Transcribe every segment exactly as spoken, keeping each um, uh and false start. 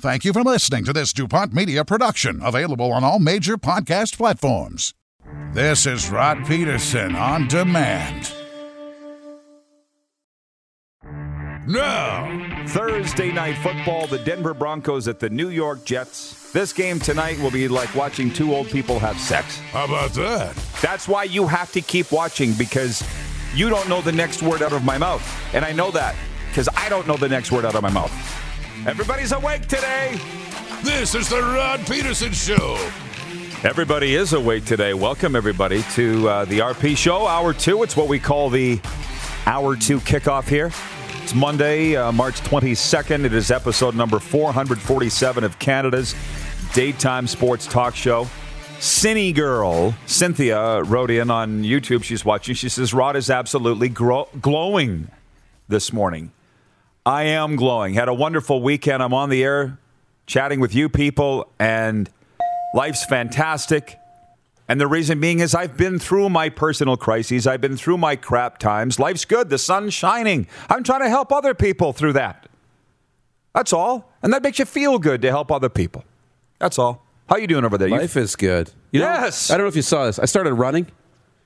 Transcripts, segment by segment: Thank you for listening to this DuPont Media production, available on all major podcast platforms. This is Rod Pederson On Demand. No! Thursday Night Football, the Denver Broncos at the New York Jets. This game tonight will be like watching two old people have sex. How about that? That's why you have to keep watching, because you don't know the next word out of my mouth. And I know that, because I don't know the next word out of my mouth. Everybody's awake today. This is the Rod Pederson Show. Everybody is awake today. Welcome, everybody, to uh, the R P Show, Hour two. It's what we call the Hour two kickoff here. It's Monday, uh, March twenty-second. It is episode number four forty-seven of Canada's daytime sports talk show. Cine Girl, Cynthia, wrote in on YouTube. She's watching. She says, Rod is absolutely gro- glowing this morning. I am glowing. Had a wonderful weekend. I'm on the air chatting with you people, and life's fantastic. And the reason being is I've been through my personal crises. I've been through my crap times. Life's good. The sun's shining. I'm trying to help other people through that. That's all. And that makes you feel good to help other people. That's all. How you doing over there? Life you... is good. You know, yes. I don't know if you saw this. I started running.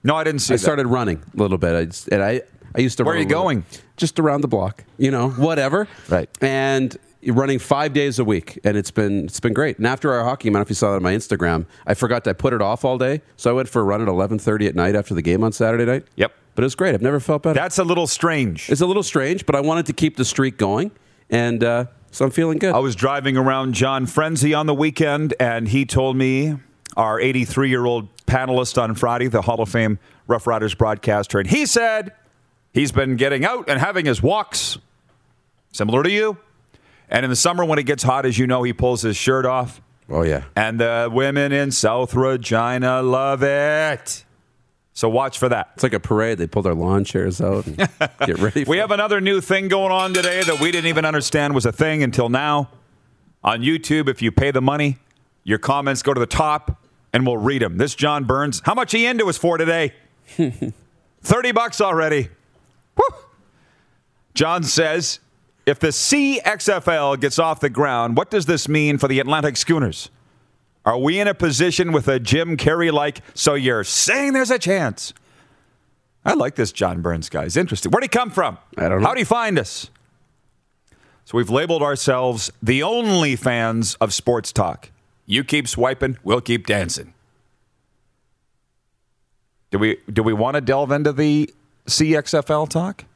No, I didn't see I that. I started running a little bit. I just, and I, I used to Where run. Where are you going? Bit. Just around the block. You know, whatever. Right. And you're running five days a week, and it's been it's been great. And after our hockey, I don't know if you saw that on my Instagram, I forgot I put it off all day. So I went for a run at eleven thirty at night after the game on Saturday night. Yep. But it was great. I've never felt better. That's a little strange. It's a little strange, but I wanted to keep the streak going. And, uh, So I'm feeling good. I was driving around John Frenzy on the weekend, and he told me, our eighty-three-year-old panelist on Friday, the Hall of Fame Rough Riders broadcaster, and he said he's been getting out and having his walks, similar to you. And in the summer when it gets hot, as you know, he pulls his shirt off. Oh, yeah. And the women in South Regina love it. So watch for that. It's like a parade. They pull their lawn chairs out and get ready for We have it. Another new thing going on today that we didn't even understand was a thing until now. On YouTube, if you pay the money, your comments go to the top, and we'll read them. This John Burns, how much he into us for today? thirty bucks already. Woo! John says, if the C X F L gets off the ground, what does this mean for the Atlantic Schooners? Are we in a position with a Jim Carrey-like, so you're saying there's a chance? I like this John Burns guy. He's interesting. Where'd he come from? I don't know. How'd he find us? So we've labeled ourselves the only fans of sports talk. You keep swiping, we'll keep dancing. Do we, do we want to delve into the C X F L talk?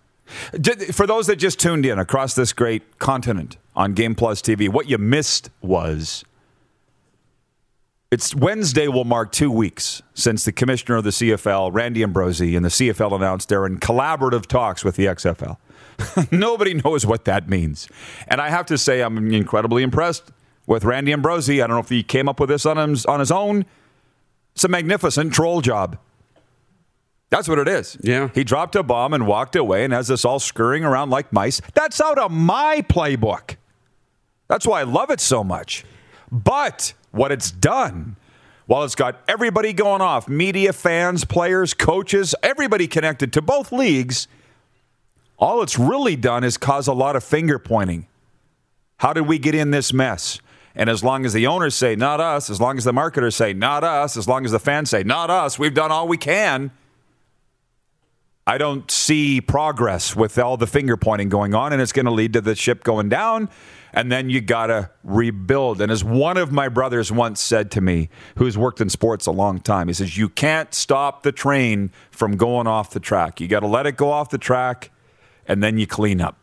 Did, for those that just tuned in across this great continent on Game Plus T V, what you missed was... It's Wednesday will mark two weeks since the commissioner of the C F L, Randy Ambrosie, and the C F L announced they're in collaborative talks with the X F L. Nobody knows what that means. And I have to say I'm incredibly impressed with Randy Ambrosie. I don't know if he came up with this on his, on his own. It's a magnificent troll job. That's what it is. Yeah. He dropped a bomb and walked away and has us all scurrying around like mice. That's out of my playbook. That's why I love it so much. But... what it's done, while it's got everybody going off, media, fans, players, coaches, everybody connected to both leagues, all it's really done is cause a lot of finger pointing. How did we get in this mess? And as long as the owners say, not us, as long as the marketers say, not us, as long as the fans say, not us, we've done all we can, I don't see progress with all the finger pointing going on, and it's going to lead to the ship going down. And then you got to rebuild. And as one of my brothers once said to me, who's worked in sports a long time, he says, you can't stop the train from going off the track. You got to let it go off the track, and then you clean up.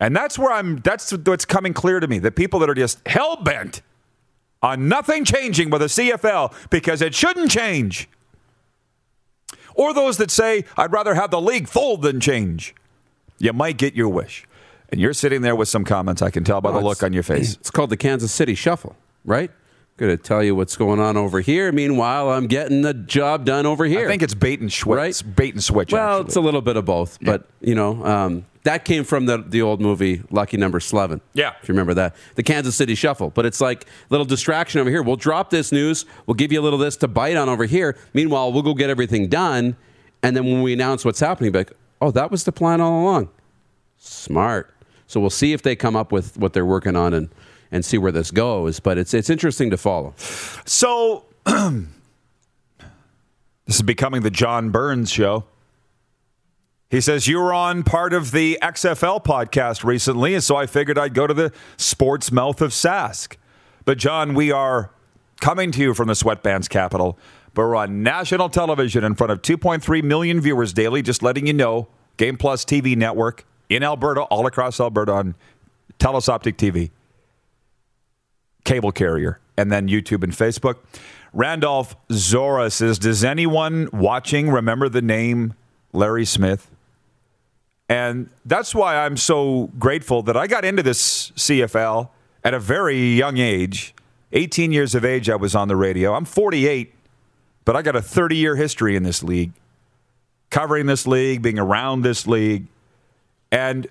And that's where I'm, that's what's coming clear to me. The people that are just hell-bent on nothing changing with the C F L because it shouldn't change. Or those that say, I'd rather have the league fold than change. You might get your wish. And you're sitting there with some comments, I can tell by oh, the look on your face. It's called the Kansas City Shuffle, right? Going to tell you what's going on over here. Meanwhile, I'm getting the job done over here. I think it's bait and switch. Right? Bait and switch, Well, actually. It's a little bit of both. Yeah. But, you know, um, that came from the, the old movie Lucky Number eleven. Yeah. If you remember that. The Kansas City Shuffle. But it's like a little distraction over here. We'll drop this news. We'll give you a little of this to bite on over here. Meanwhile, we'll go get everything done. And then when we announce what's happening, be like, oh, that was the plan all along. Smart. So we'll see if they come up with what they're working on and and see where this goes. But it's it's interesting to follow. So this is becoming the John Burns show. He says, you were on part of the X F L podcast recently, and so I figured I'd go to the sports mouth of Sask. But, John, we are coming to you from the sweatbands capital, but we're on national television in front of two point three million viewers daily, just letting you know, Game Plus T V Network in Alberta, all across Alberta on Telus Optic T V, cable carrier, and then YouTube and Facebook. Randolph Zora says, does anyone watching remember the name Larry Smith? And that's why I'm so grateful that I got into this C F L at a very young age. eighteen years of age, I was on the radio. I'm forty-eight, but I got a thirty-year history in this league, covering this league, being around this league. And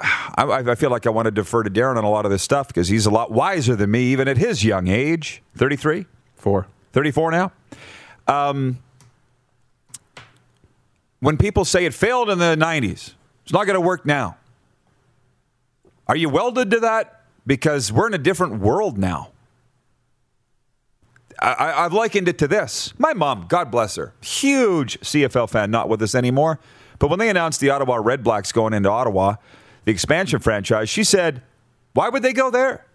I, I feel like I want to defer to Darren on a lot of this stuff because he's a lot wiser than me, even at his young age. thirty-three? Four. thirty-four now? Um... When people say it failed in the nineties, it's not going to work now. Are you welded to that? Because we're in a different world now. I, I, I've likened it to this. My mom, God bless her, huge C F L fan, not with us anymore. But when they announced the Ottawa Redblacks going into Ottawa, the expansion franchise, she said, why would they go there?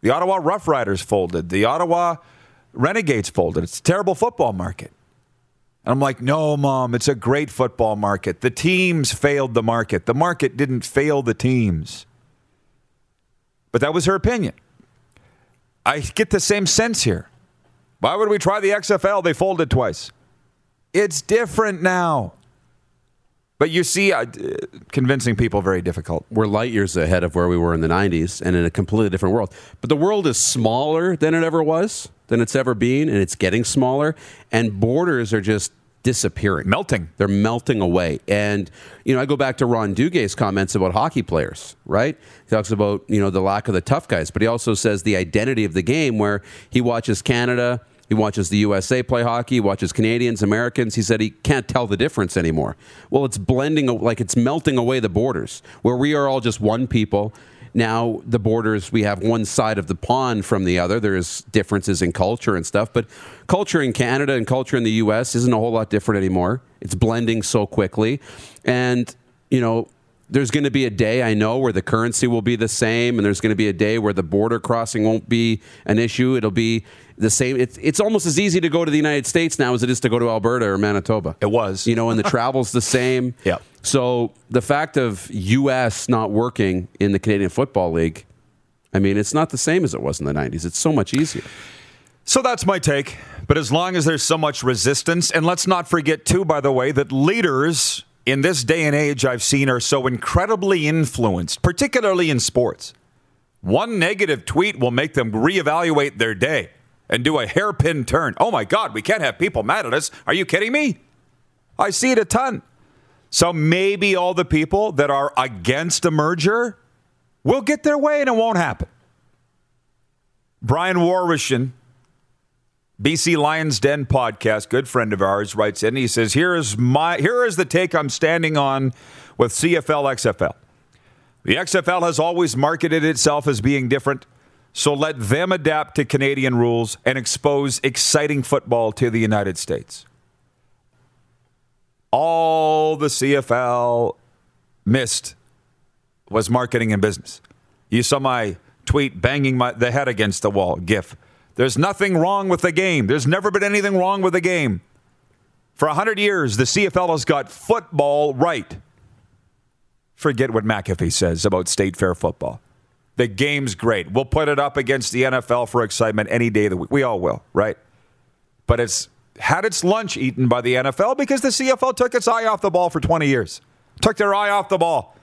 The Ottawa Rough Riders folded. The Ottawa Renegades folded. It's a terrible football market. And I'm like, no, Mom, it's a great football market. The teams failed the market. The market didn't fail the teams. But that was her opinion. I get the same sense here. Why would we try the X F L? They folded twice. It's different now. But you see, uh, convincing people, very difficult. We're light years ahead of where we were in the nineties and in a completely different world. But the world is smaller than it ever was, than it's ever been, and it's getting smaller. And borders are just disappearing. Melting. They're melting away. And, you know, I go back to Ron Duguay's comments about hockey players, right? He talks about, you know, the lack of the tough guys. But he also says the identity of the game where he watches Canada, he watches the U S A play hockey, he watches Canadians, Americans. He said he can't tell the difference anymore. Well, it's blending, like it's melting away the borders, where we are all just one people. Now the borders, we have one side of the pond from the other. There's differences in culture and stuff, but culture in Canada and culture in the U S isn't a whole lot different anymore. It's blending so quickly. And, you know, there's going to be a day, I know, where the currency will be the same, and there's going to be a day where the border crossing won't be an issue. It'll be the same. It's, it's almost as easy to go to the United States now as it is to go to Alberta or Manitoba. It was. You know, and the travel's the same. Yeah. So the fact of U S not working in the Canadian Football League, I mean, it's not the same as it was in the nineties. It's so much easier. So that's my take. But as long as there's so much resistance, and let's not forget, too, by the way, that leaders in this day and age I've seen are so incredibly influenced, particularly in sports. One negative tweet will make them reevaluate their day and do a hairpin turn. Oh my God, we can't have people mad at us. Are you kidding me? I see it a ton. So maybe all the people that are against a merger will get their way and it won't happen. Brian Warrishin, B C Lions Den podcast, good friend of ours, writes in. He says, here is my here is the take I'm standing on with C F L X F L. The X F L has always marketed itself as being different, so let them adapt to Canadian rules and expose exciting football to the United States. All the C F L missed was marketing and business. You saw my tweet banging my, the head against the wall gif. There's nothing wrong with the game. There's never been anything wrong with the game. For one hundred years, the C F L has got football right. Forget what McAfee says about state fair football. The game's great. We'll put it up against the N F L for excitement any day of the week. We all will, right? But it's had its lunch eaten by the N F L because the C F L took its eye off the ball for twenty years. Took their eye off the ball.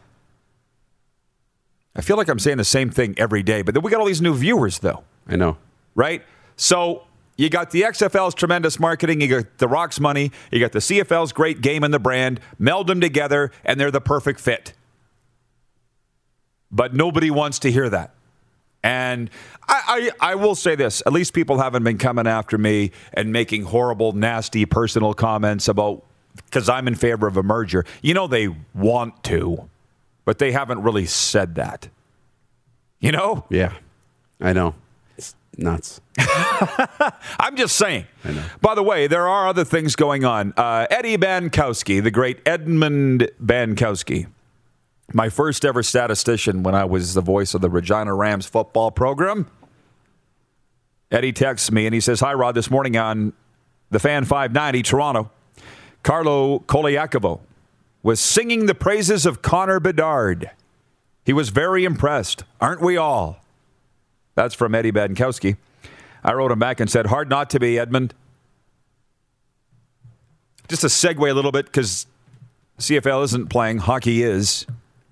I feel like I'm saying the same thing every day, but then we got all these new viewers, though. I know. Right? So you got the X F L's tremendous marketing, you got the Rock's money, you got the C F L's great game and the brand, meld them together, and they're the perfect fit. But nobody wants to hear that. And I, I, I will say this, at least people haven't been coming after me and making horrible, nasty personal comments about, because I'm in favor of a merger. You know they want to, but they haven't really said that. You know? Yeah. I know. It's nuts. I'm just saying. I know. By the way, there are other things going on. Uh, Eddie Bankowski, the great Edmund Bankowski, my first ever statistician when I was the voice of the Regina Rams football program. Eddie texts me and he says, hi, Rod, this morning on the Fan five ninety Toronto, Carlo Koliakovo was singing the praises of Connor Bedard. He was very impressed. Aren't we all? That's from Eddie Bankowski. I wrote him back and said, hard not to be, Edmund. Just a segue a little bit, because C F L isn't playing, hockey is.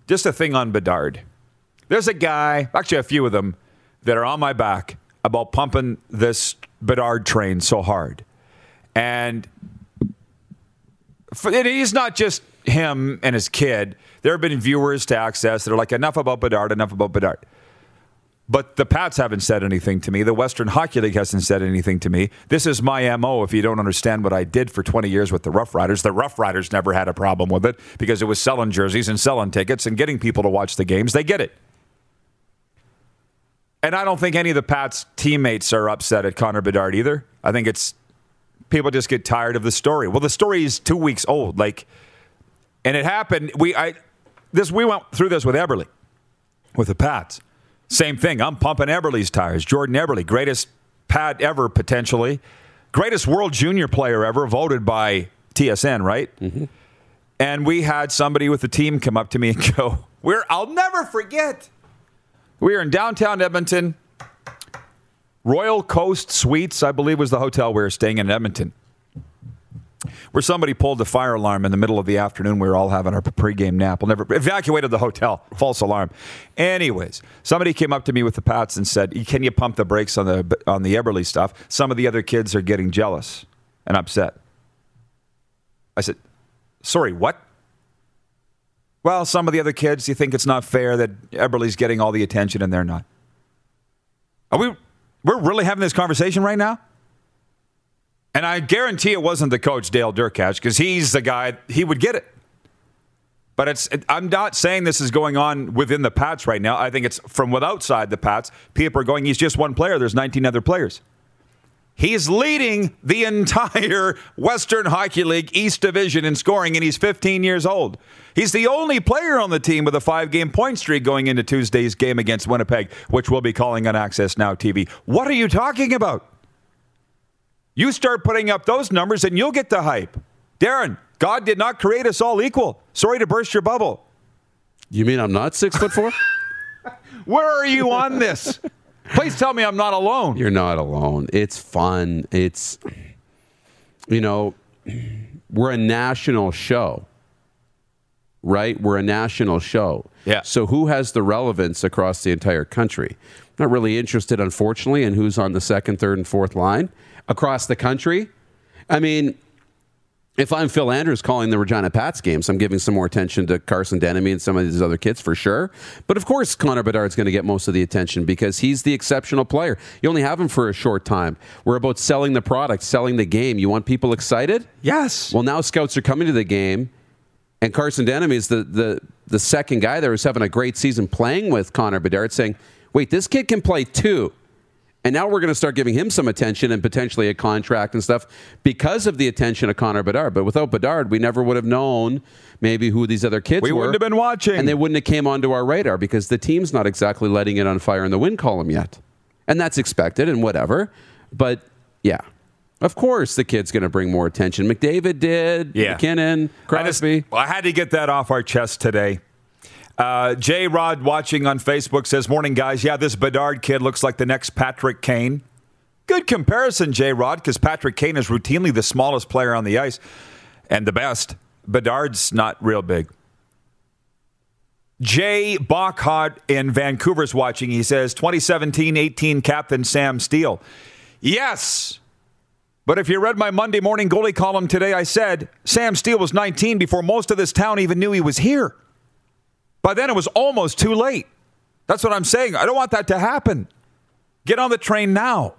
Just a thing on Bedard. There's a guy, actually a few of them, that are on my back about pumping this Bedard train so hard. And for, it is not just him and his kid. There have been viewers to Access that are like, enough about Bedard, enough about Bedard. But the Pats haven't said anything to me. The Western Hockey League hasn't said anything to me. This is my M O if you don't understand what I did for twenty years with the Rough Riders. The Rough Riders never had a problem with it because it was selling jerseys and selling tickets and getting people to watch the games. They get it. And I don't think any of the Pats teammates are upset at Connor Bedard either. I think it's people just get tired of the story. Well, the story is two weeks old. Like, and it happened. We, I, this, we went through this with Eberle, with the Pats. Same thing. I'm pumping Eberle's tires. Jordan Eberle, greatest Pat ever, potentially. Greatest world junior player ever, voted by T S N, right? Mm-hmm. And we had somebody with the team come up to me and go, "We're I'll never forget. We were in downtown Edmonton. Royal Coast Suites, I believe, was the hotel we were staying in Edmonton. Where somebody pulled the fire alarm in the middle of the afternoon. We were all having our pregame nap. We'll never evacuated the hotel. False alarm. Anyways, somebody came up to me with the Pats and said, can you pump the brakes on the on the Eberle stuff? Some of the other kids are getting jealous and upset. I said, sorry, what? Well, some of the other kids, you think it's not fair that Eberle's getting all the attention and they're not. Are we we're really having this conversation right now? And I guarantee it wasn't the coach, Dale Durkach, because he's the guy, he would get it. But it's I'm not saying this is going on within the Pats right now. I think it's from outside the Pats. People are going, he's just one player. There's nineteen other players. He's leading the entire Western Hockey League East Division in scoring, and he's fifteen years old. He's the only player on the team with a five-game point streak going into Tuesday's game against Winnipeg, which we'll be calling on Access Now T V. What are you talking about? You start putting up those numbers and you'll get the hype. Darren, God did not create us all equal. Sorry to burst your bubble. You mean I'm not six foot four? Where are you on this? Please tell me I'm not alone. You're not alone. It's fun. It's, you know, we're a national show, right? We're a national show. Yeah. So who has the relevance across the entire country? Not really interested, unfortunately, in who's on the second, third, and fourth line across the country. I mean, if I'm Phil Andrews calling the Regina Pats games, I'm giving some more attention to Carson Denemy and some of these other kids for sure. But of course, Connor Bedard's going to get most of the attention because he's the exceptional player. You only have him for a short time. We're about selling the product, selling the game. You want people excited? Yes. Well, now scouts are coming to the game, and Carson Denemy is the the the second guy there who's having a great season playing with Connor Bedard, saying, wait, this kid can play too. And now we're going to start giving him some attention and potentially a contract and stuff because of the attention of Connor Bedard. But without Bedard, we never would have known maybe who these other kids were. We wouldn't have been watching. And they wouldn't have came onto our radar because the team's not exactly letting it on fire in the win column yet. And that's expected and whatever. But, yeah, of course the kid's going to bring more attention. McDavid did, yeah. McKinnon, Crosby. I, just, well, I had to get that off our chest today. Uh, J-Rod watching on Facebook says, morning, guys. Yeah, this Bedard kid looks like the next Patrick Kane. Good comparison, J-Rod, because Patrick Kane is routinely the smallest player on the ice and the best. Bedard's not real big. Jay Bockhart in Vancouver's watching. He says, twenty seventeen eighteen captain Sam Steele. Yes, but if you read my Monday morning goalie column today, I said Sam Steele was nineteen before most of this town even knew he was here. By then, it was almost too late. That's what I'm saying. I don't want that to happen. Get on the train now.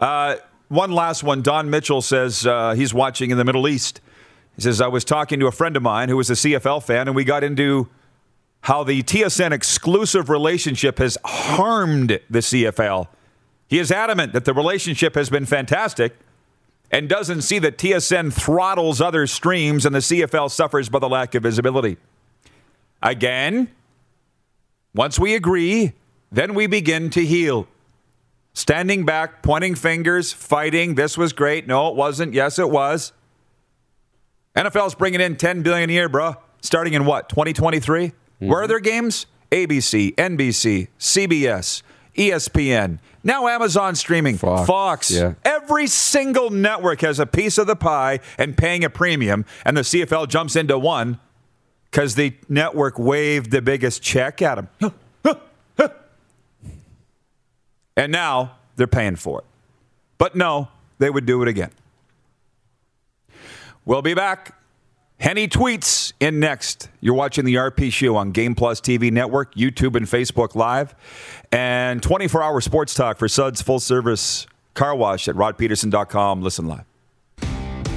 Uh, one last one. Don Mitchell says uh, he's watching in the Middle East. He says, I was talking to a friend of mine who was a C F L fan, and we got into how the T S N exclusive relationship has harmed the C F L. He is adamant that the relationship has been fantastic and doesn't see that T S N throttles other streams and the C F L suffers by the lack of visibility. Again, once we agree, then we begin to heal. Standing back, pointing fingers, fighting. This was great. No, it wasn't. Yes, it was. N F L's bringing in ten billion dollars a year, bro. Starting in what, twenty twenty-three? Mm-hmm. Where are their games? A B C, N B C, C B S, E S P N, now Amazon streaming, Fox. Fox. Yeah. Every single network has a piece of the pie and paying a premium, and the C F L jumps into one because the network waved the biggest check at them. And now they're paying for it. But no, they would do it again. We'll be back. Henny tweets in next. You're watching the R P Show on Game Plus T V Network, YouTube and Facebook Live, and twenty-four hour sports talk for Suds Full Service Car Wash at Rod Pederson dot com. Listen live.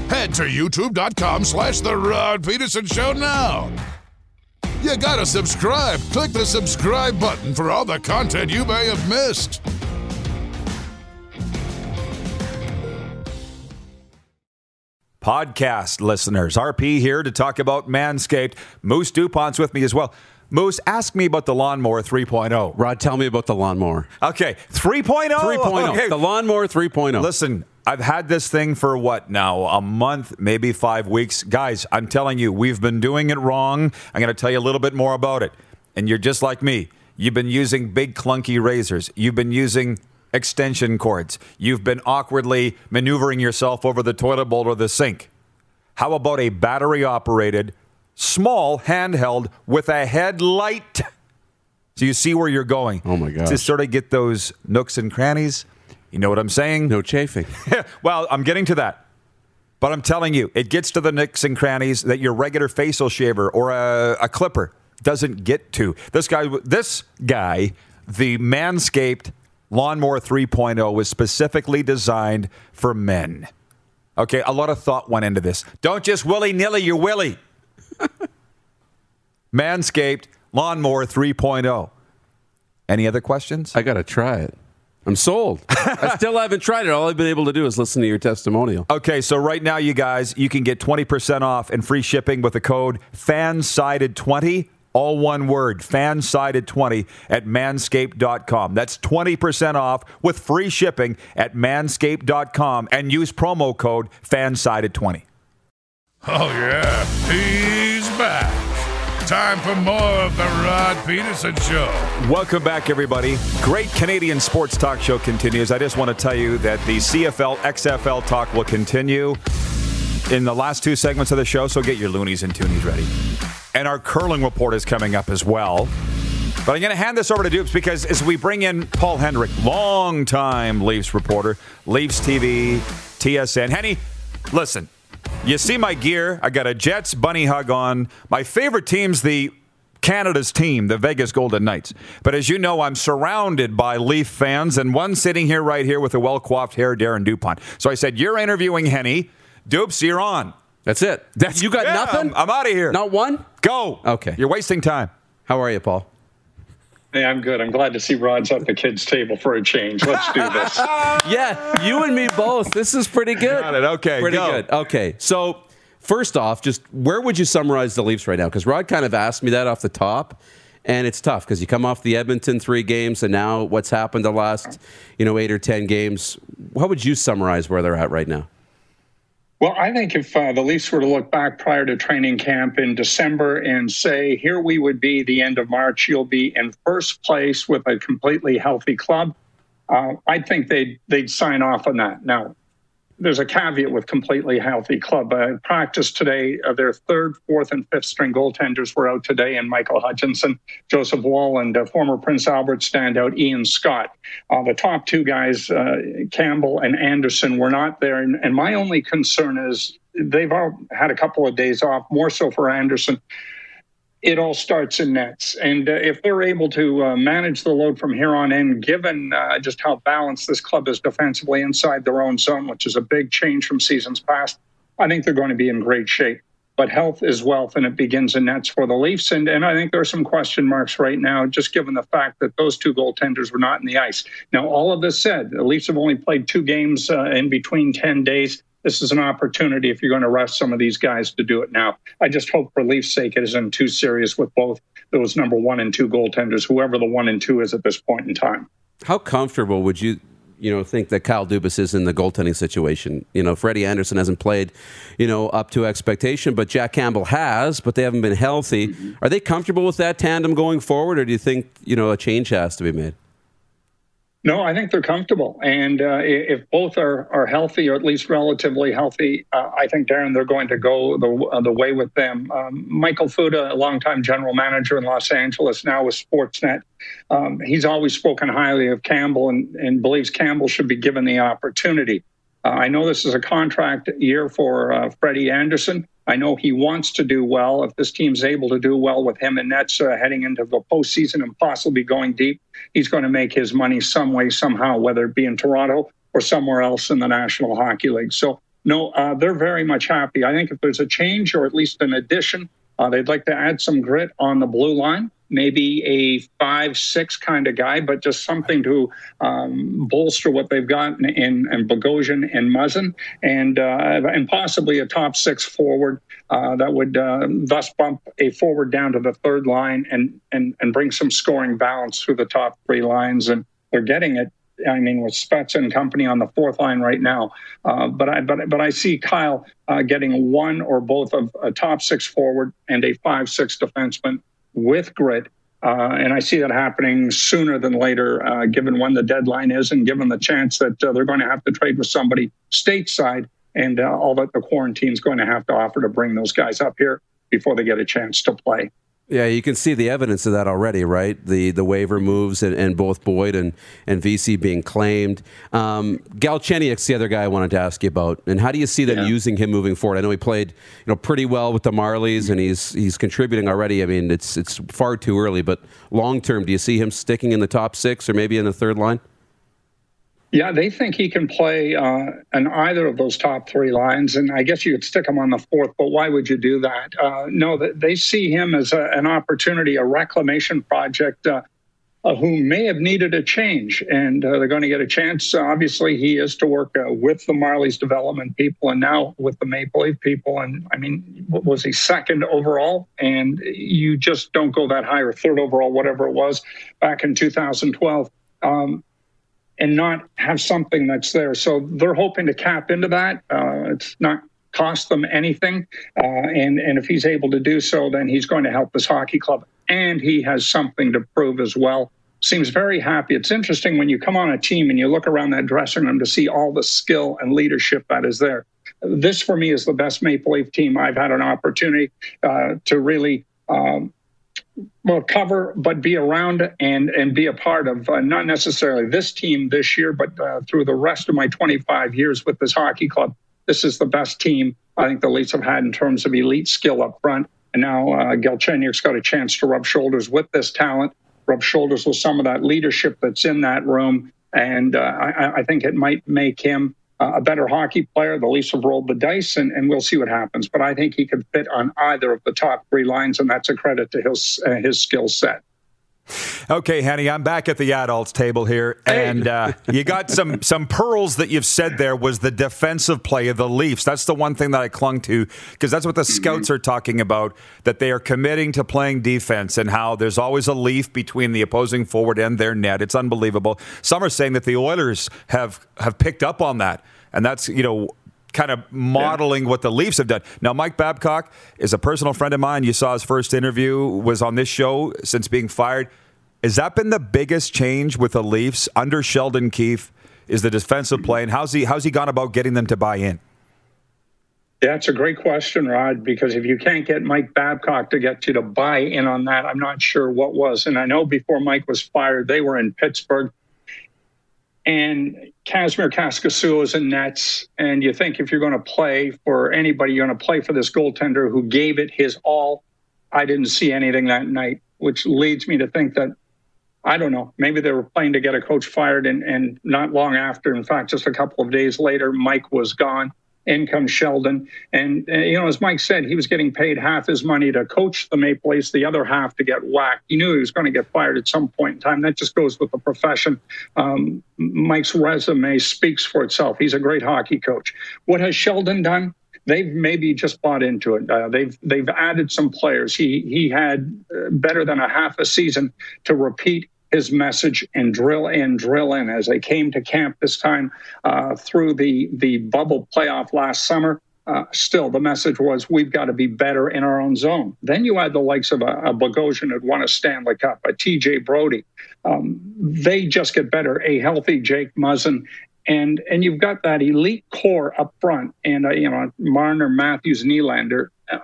Head to YouTube.com slash The Rod Pederson Show now. You gotta subscribe. Click the subscribe button for all the content you may have missed. Podcast listeners, R P here to talk about Manscaped. Moose DuPont's with me as well. Moose, ask me about the Lawnmower three point oh. Rod, tell me about the Lawnmower. Okay, three point oh. three point oh. Okay. The Lawnmower three point oh. Listen, I've had this thing for what now? A month, maybe five weeks. Guys, I'm telling you, we've been doing it wrong. I'm going to tell you a little bit more about it. And you're just like me. You've been using big, clunky razors. You've been using extension cords. You've been awkwardly maneuvering yourself over the toilet bowl or the sink. How about a battery-operated, small handheld with a headlight? So you see where you're going. Oh, my God. To sort of get those nooks and crannies. You know what I'm saying? No chafing. Well, I'm getting to that. But I'm telling you, it gets to the nooks and crannies that your regular facial shaver or a, a clipper doesn't get to. This guy, this guy, the Manscaped Lawnmower three point oh was specifically designed for men. Okay, a lot of thought went into this. Don't just willy-nilly your willy. Manscaped Lawnmower three point oh. Any other questions? I got to try it. I'm sold. I still haven't tried it. All I've been able to do is listen to your testimonial. Okay, so right now, you guys, you can get twenty percent off and free shipping with the code FANSIDED twenty. All one word, FANSIDED twenty at manscaped dot com. That's twenty percent off with free shipping at manscaped dot com and use promo code FANSIDED twenty. Oh, yeah. He's back. Time for more of the Rod Pederson Show. Welcome back, everybody. Great Canadian sports talk show continues. I just want to tell you that the C F L X F L talk will continue in the last two segments of the show, so get your loonies and toonies ready. And our curling report is coming up as well. But I'm going to hand this over to Dupes because as we bring in Paul Hendrick, longtime Leafs reporter, Leafs T V, T S N. Henny, listen, you see my gear. I got a Jets bunny hug on. My favorite team's the Canada's team, the Vegas Golden Knights. But as you know, I'm surrounded by Leaf fans and one sitting here right here with a well-coiffed hair, Darren DuPont. So I said, you're interviewing Henny. Dupes, you're on. That's it. That's, you got yeah, nothing? I'm, I'm out of here. Not one? Go. Okay. You're wasting time. How are you, Paul? Hey, I'm good. I'm glad to see Rod's at the kids' table for a change. Let's do this. Yeah, you and me both. This is pretty good. Got it. Okay, Pretty go. good. Okay, so first off, just where would you summarize the Leafs right now? Because Rod kind of asked me that off the top, and it's tough because you come off the Edmonton three games, and now what's happened the last you know, eight or ten games. How would you summarize where they're at right now? Well, I think if uh, the Leafs were to look back prior to training camp in December and say, here we would be the end of March, you'll be in first place with a completely healthy club, uh, I think they'd, they'd sign off on that. Now, there's a caveat with completely healthy club. Uh, practice today, uh, their third, fourth, and fifth string goaltenders were out today, and Michael Hutchinson, Joseph Wall, and uh, former Prince Albert standout Ian Scott. Uh, the top two guys, uh, Campbell and Anderson, were not there. And, and my only concern is they've all had a couple of days off, more so for Anderson. It all starts in nets. And uh, if they're able to uh, manage the load from here on in, given uh, just how balanced this club is defensively inside their own zone, which is a big change from seasons past, I think they're going to be in great shape. but health is wealth, and it begins in nets for the Leafs. And, and I think there are some question marks right now, just given the fact that those two goaltenders were not in the ice. Now, all of this said, the Leafs have only played two games uh, in between ten days. This is an opportunity if you're going to rush some of these guys to do it now. I just hope for Leafs' sake it isn't too serious with both those number one and two goaltenders, whoever the one and two is at this point in time. How comfortable would you... you know, think that Kyle Dubas is in the goaltending situation? You know, Freddie Anderson hasn't played, you know, up to expectation, but Jack Campbell has, but they haven't been healthy. Mm-hmm. Are they comfortable with that tandem going forward, or do you think, you know, a change has to be made? No, I think they're comfortable. And uh, if both are, are healthy, or at least relatively healthy, uh, I think, Darren, they're going to go the uh, the way with them. Um, Michael Fuda, a longtime general manager in Los Angeles, now with Sportsnet, um, he's always spoken highly of Campbell and, and believes Campbell should be given the opportunity. Uh, I know this is a contract year for uh, Freddie Anderson. I know he wants to do well. If this team's able to do well with him and Nets uh, heading into the postseason and possibly going deep, he's going to make his money some way, somehow, whether it be in Toronto or somewhere else in the National Hockey League. So, no, uh, they're very much happy. I think if there's a change or at least an addition, uh, they'd like to add some grit on the blue line, maybe a five six kind of guy, but just something to um, bolster what they've got in, in, in Bogosian and Muzzin, and, uh, and possibly a top six forward uh, that would uh, thus bump a forward down to the third line and, and, and bring some scoring balance through the top three lines. And they're getting it, I mean, with Spezza and company on the fourth line right now. Uh, but I but but I see Kyle uh, getting one or both of a top six forward and a five six defenseman with grit, uh, and I see that happening sooner than later, uh, given when the deadline is and given the chance that uh, they're going to have to trade with somebody stateside and uh, all that the quarantine's going to have to offer to bring those guys up here before they get a chance to play. Yeah, you can see the evidence of that already, right? The the waiver moves and, and both Boyd and, and V C being claimed. Um, Galchenyuk's the other guy I wanted to ask you about. And how do you see them yeah. using him moving forward? I know he played, you know, pretty well with the Marlies, and he's he's contributing already. I mean, it's it's far too early, but long term, do you see him sticking in the top six or maybe in the third line? Yeah, they think he can play uh, on either of those top three lines, and I guess you could stick him on the fourth, but why would you do that? Uh, no, they see him as a, an opportunity, a reclamation project uh, uh, who may have needed a change, and uh, they're going to get a chance. Uh, obviously, he is to work uh, with the Marlies development people and now with the Maple Leaf people, and, I mean, what was he, second overall? And you just don't go that high, or third overall, whatever it was, back in two thousand twelve. Um and not have something that's there. So they're hoping to cap into that. Uh, it's not cost them anything. Uh, and, and if he's able to do so, then he's going to help this hockey club. And he has something to prove as well. Seems very happy. It's interesting when you come on a team and you look around that dressing room to see all the skill and leadership that is there. This, for me, is the best Maple Leaf team I've had an opportunity uh, to really um, Well, cover, but be around and, and be a part of, uh, not necessarily this team this year, but uh, through the rest of my twenty-five years with this hockey club. This is the best team I think the Leafs have had in terms of elite skill up front. And now uh, Galchenyuk's got a chance to rub shoulders with this talent, rub shoulders with some of that leadership that's in that room. And uh, I, I think it might make him uh, a better hockey player. The Leafs have rolled the dice, and, and we'll see what happens. But I think he could fit on either of the top three lines, and that's a credit to his uh, his skill set. Okay, Henny, I'm back at the adults table here, and uh, you got some some pearls that you've said there was the defensive play of the Leafs. That's the one thing that I clung to, because that's what the scouts are talking about, that they are committing to playing defense and how there's always a leaf between the opposing forward and their net. It's unbelievable. Some are saying that the Oilers have, have picked up on that, and that's, you know, kind of modeling yeah. what the Leafs have done. Now, Mike Babcock is a personal friend of mine. You saw his first interview was on this show since being fired. Has that been the biggest change with the Leafs under Sheldon Keefe is the defensive play, and how's he, how's he gone about getting them to buy in? Yeah, that's a great question, Rod, because if you can't get Mike Babcock to get you to buy in on that, I'm not sure what was. And I know before Mike was fired, they were in Pittsburgh, and Kazimir Kaskasuo is in nets, and you think if you're going to play for anybody, you're going to play for this goaltender who gave it his all. I didn't see anything that night, which leads me to think that, I don't know, maybe they were playing to get a coach fired, and, and not long after, in fact, just a couple of days later, Mike was gone, in comes Sheldon. And, uh, you know, as Mike said, he was getting paid half his money to coach the Maple Leafs, the other half to get whacked. He knew he was going to get fired at some point in time. That just goes with the profession. Um, Mike's resume speaks for itself. He's a great hockey coach. What has Sheldon done? They've maybe just bought into it. Uh, they've they've added some players. He he had uh, better than a half a season to repeat his message and drill in, drill in. As they came to camp this time uh, through the, the bubble playoff last summer, uh, still the message was we've got to be better in our own zone. Then you add the likes of a, a Bogosian who'd won a Stanley Cup, a T J Brody. Um, they just get better. A healthy Jake Muzzin. And and you've got that elite core up front, and uh, you know Marner, Matthews, Nylander. Uh,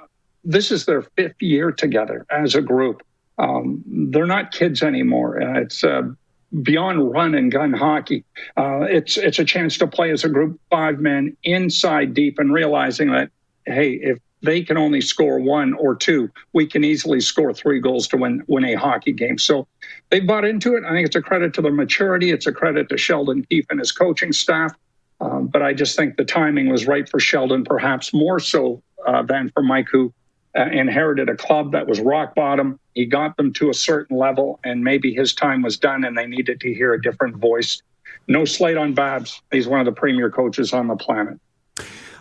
this is their fifth year together as a group. Um, they're not kids anymore. Uh, it's uh, beyond run and gun hockey. Uh, it's it's a chance to play as a group, five men inside deep, and realizing that hey, if they can only score one or two, we can easily score three goals to win win a hockey game. So they bought into it. I think it's a credit to their maturity. It's a credit to Sheldon Keefe and his coaching staff. Um, but I just think the timing was right for Sheldon, perhaps more so uh, than for Mike, who uh, inherited a club that was rock bottom. He got them to a certain level, and maybe his time was done, and they needed to hear a different voice. No slate on Babs. He's one of the premier coaches on the planet.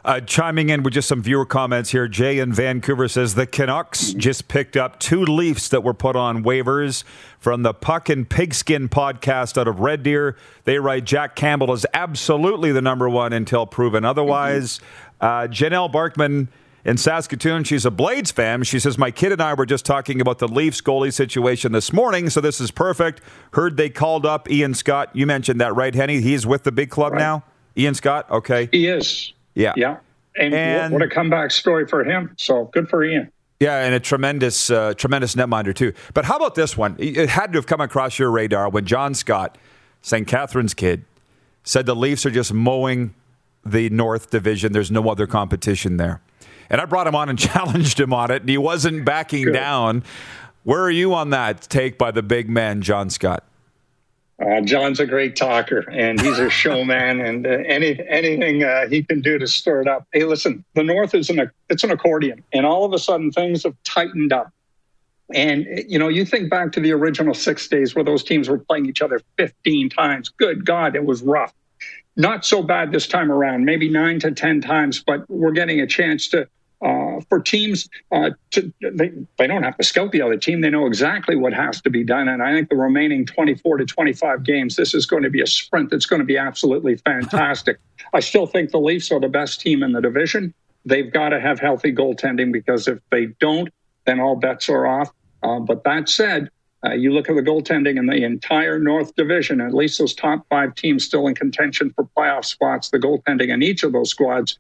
Uh, chiming in with just some viewer comments here, Jay in Vancouver says, the Canucks just picked up two Leafs that were put on waivers from the Puck and Pigskin podcast out of Red Deer. They write, Jack Campbell is absolutely the number one until proven otherwise. Mm-hmm. Uh, Janelle Barkman in Saskatoon, she's a Blades fan. She says, my kid and I were just talking about the Leafs goalie situation this morning, so this is perfect. Heard they called up Ian Scott. You mentioned that, right, Henny? He's with the big club right now? Ian Scott? Okay. He is. Yeah. Yeah. And, and what a comeback story for him. So good for Ian. Yeah, and a tremendous, uh, tremendous netminder, too. But how about this one? It had to have come across your radar when John Scott, Saint Catherine's kid, said the Leafs are just mowing the North Division. There's no other competition there. And I brought him on and challenged him on it, and he wasn't backing good. down. Where are you on that take by the big man, John Scott? Uh, John's a great talker, and he's a showman, and uh, any anything uh, he can do to stir it up. Hey, listen, the North is an it's an accordion, and all of a sudden things have tightened up. And you know, you think back to the original six days where those teams were playing each other fifteen times. Good God, it was rough. Not so bad this time around, maybe nine to ten times, but we're getting a chance to. Uh, for teams, uh, to, they, they don't have to scout the other team. They know exactly what has to be done. And I think the remaining twenty-four to twenty-five games, this is going to be a sprint that's going to be absolutely fantastic. I still think the Leafs are the best team in the division. They've got to have healthy goaltending, because if they don't, then all bets are off. Uh, but that said, uh, you look at the goaltending in the entire North Division, at least those top five teams still in contention for playoff spots, the goaltending in each of those squads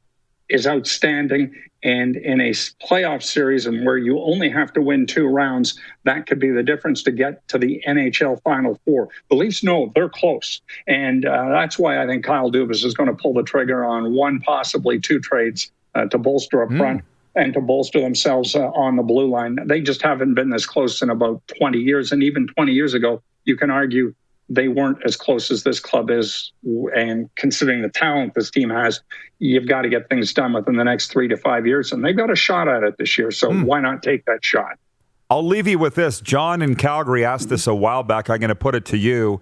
is outstanding, and in a playoff series and where you only have to win two rounds, that could be the difference to get to the N H L Final Four. The Leafs know they're close, and uh, that's why I think Kyle Dubas is going to pull the trigger on one, possibly two trades uh, to bolster up mm. front and to bolster themselves uh, on the blue line. They just haven't been this close in about twenty years, and even twenty years ago, you can argue they weren't as close as this club is, and considering the talent this team has, you've got to get things done within the next three to five years, and they've got a shot at it this year, so mm. why not take that shot? I'll leave you with this. John in Calgary asked this a while back. I'm going to put it to you.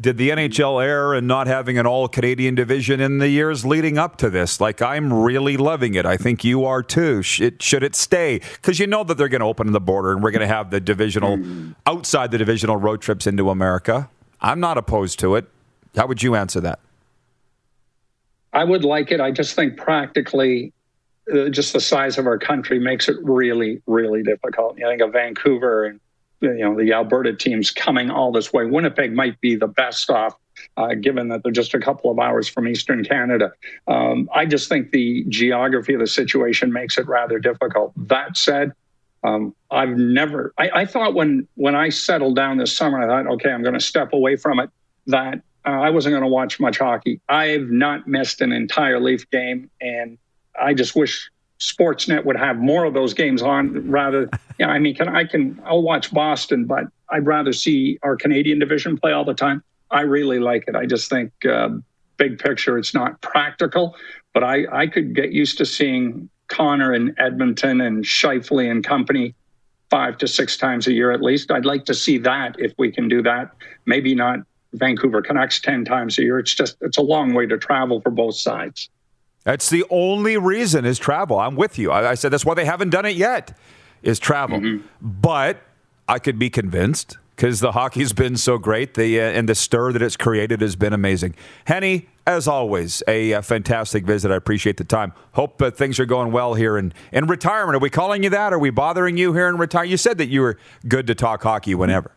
Did the N H L err in not having an all-Canadian division in the years leading up to this? Like, I'm really loving it. I think you are too. Should, should it stay? Because you know that they're going to open the border, and we're going to have the divisional, mm. outside the divisional road trips into America. I'm not opposed to it. How would you answer that? I would like it. I just think practically uh, just the size of our country makes it really, really difficult. I think of Vancouver and you know the Alberta teams coming all this way. Winnipeg might be the best off, uh, given that they're just a couple of hours from Eastern Canada. Um, I just think the geography of the situation makes it rather difficult. That said, Um, I've never, I, I thought when, when I settled down this summer, I thought, okay, I'm going to step away from it, that uh, I wasn't going to watch much hockey. I've not missed an entire Leaf game, and I just wish Sportsnet would have more of those games on rather, you know, I mean, can, I can, I'll watch Boston, but I'd rather see our Canadian division play all the time. I really like it. I just think uh, big picture, it's not practical. But I, I could get used to seeing Connor in Edmonton and Shifley and company five to six times a year at least. I'd like to see that if we can do that. Maybe not Vancouver Canucks ten times a year. It's just, it's a long way to travel for both sides. That's the only reason is travel. I'm with you. I, I said that's why they haven't done it yet, is travel. Mm-hmm. But I could be convinced because the hockey's been so great, the uh, and the stir that it's created has been amazing. Henny, as always, a, a fantastic visit. I appreciate the time. Hope uh, things are going well here in, in retirement. Are we calling you that? Are we bothering you here in retirement? You said that you were good to talk hockey whenever.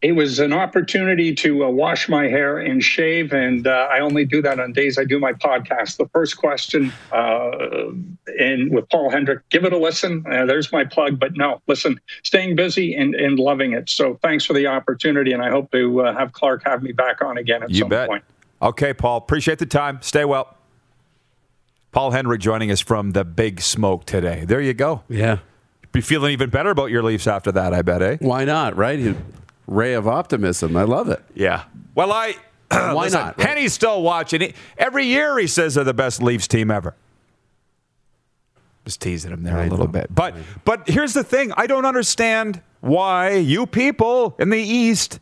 It was an opportunity to uh, wash my hair and shave, and uh, I only do that on days I do my podcast. The first question uh, in with Paul Hendrick, give it a listen. Uh, there's my plug, but no, listen, staying busy and, and loving it. So thanks for the opportunity, and I hope to uh, have Clark have me back on again at you some bet. point. Okay, Paul, appreciate the time. Stay well. Paul Hendrick joining us from the Big Smoke today. There you go. Yeah. You'd be feeling even better about your Leafs after that, I bet, eh? Why not, right? You- Ray of optimism. I love it. Yeah. Well, I... Why listen, not? Right? Henny's still watching. He, every year he says they're the best Leafs team ever. Just teasing him there I a little know. bit. But I but here's the thing. I don't understand why you people in the East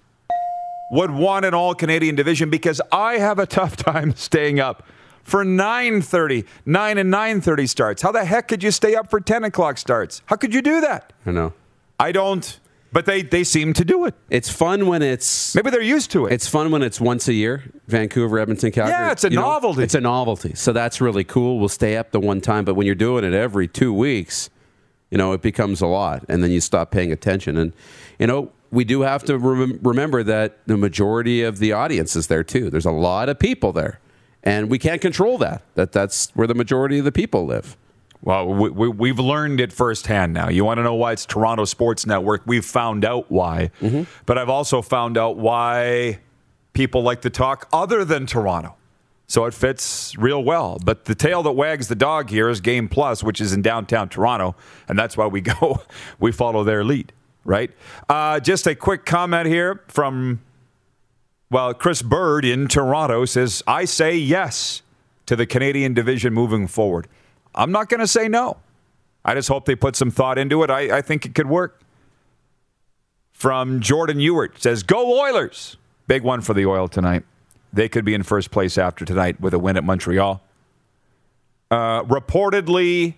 would want an all-Canadian division, because I have a tough time staying up for nine thirty, nine and nine thirty starts. How the heck could you stay up for ten o'clock starts? How could you do that? I know. I don't... But they, they seem to do it. It's fun when it's... Maybe they're used to it. It's fun when it's once a year, Vancouver, Edmonton, Calgary. Yeah, it's a you novelty. Know, it's a novelty. So that's really cool. We'll stay up the one time. But when you're doing it every two weeks, you know, it becomes a lot. And then you stop paying attention. And, you know, we do have to rem- remember that the majority of the audience is there, too. There's a lot of people there. And we can't control that. That That's where the majority of the people live. Well, we, we, we've learned it firsthand now. You want to know why it's Toronto Sports Network? We've found out why. Mm-hmm. But I've also found out why people like to talk other than Toronto. So it fits real well. But the tail that wags the dog here is Game Plus, which is in downtown Toronto. And that's why we go. We follow their lead, right? Uh, just a quick comment here from, well, Chris Bird in Toronto says, I say yes to the Canadian division moving forward. I'm not going to say no. I just hope they put some thought into it. I, I think it could work. From Jordan Ewart says, go Oilers. Big one for the Oil tonight. They could be in first place after tonight with a win at Montreal. Uh, reportedly,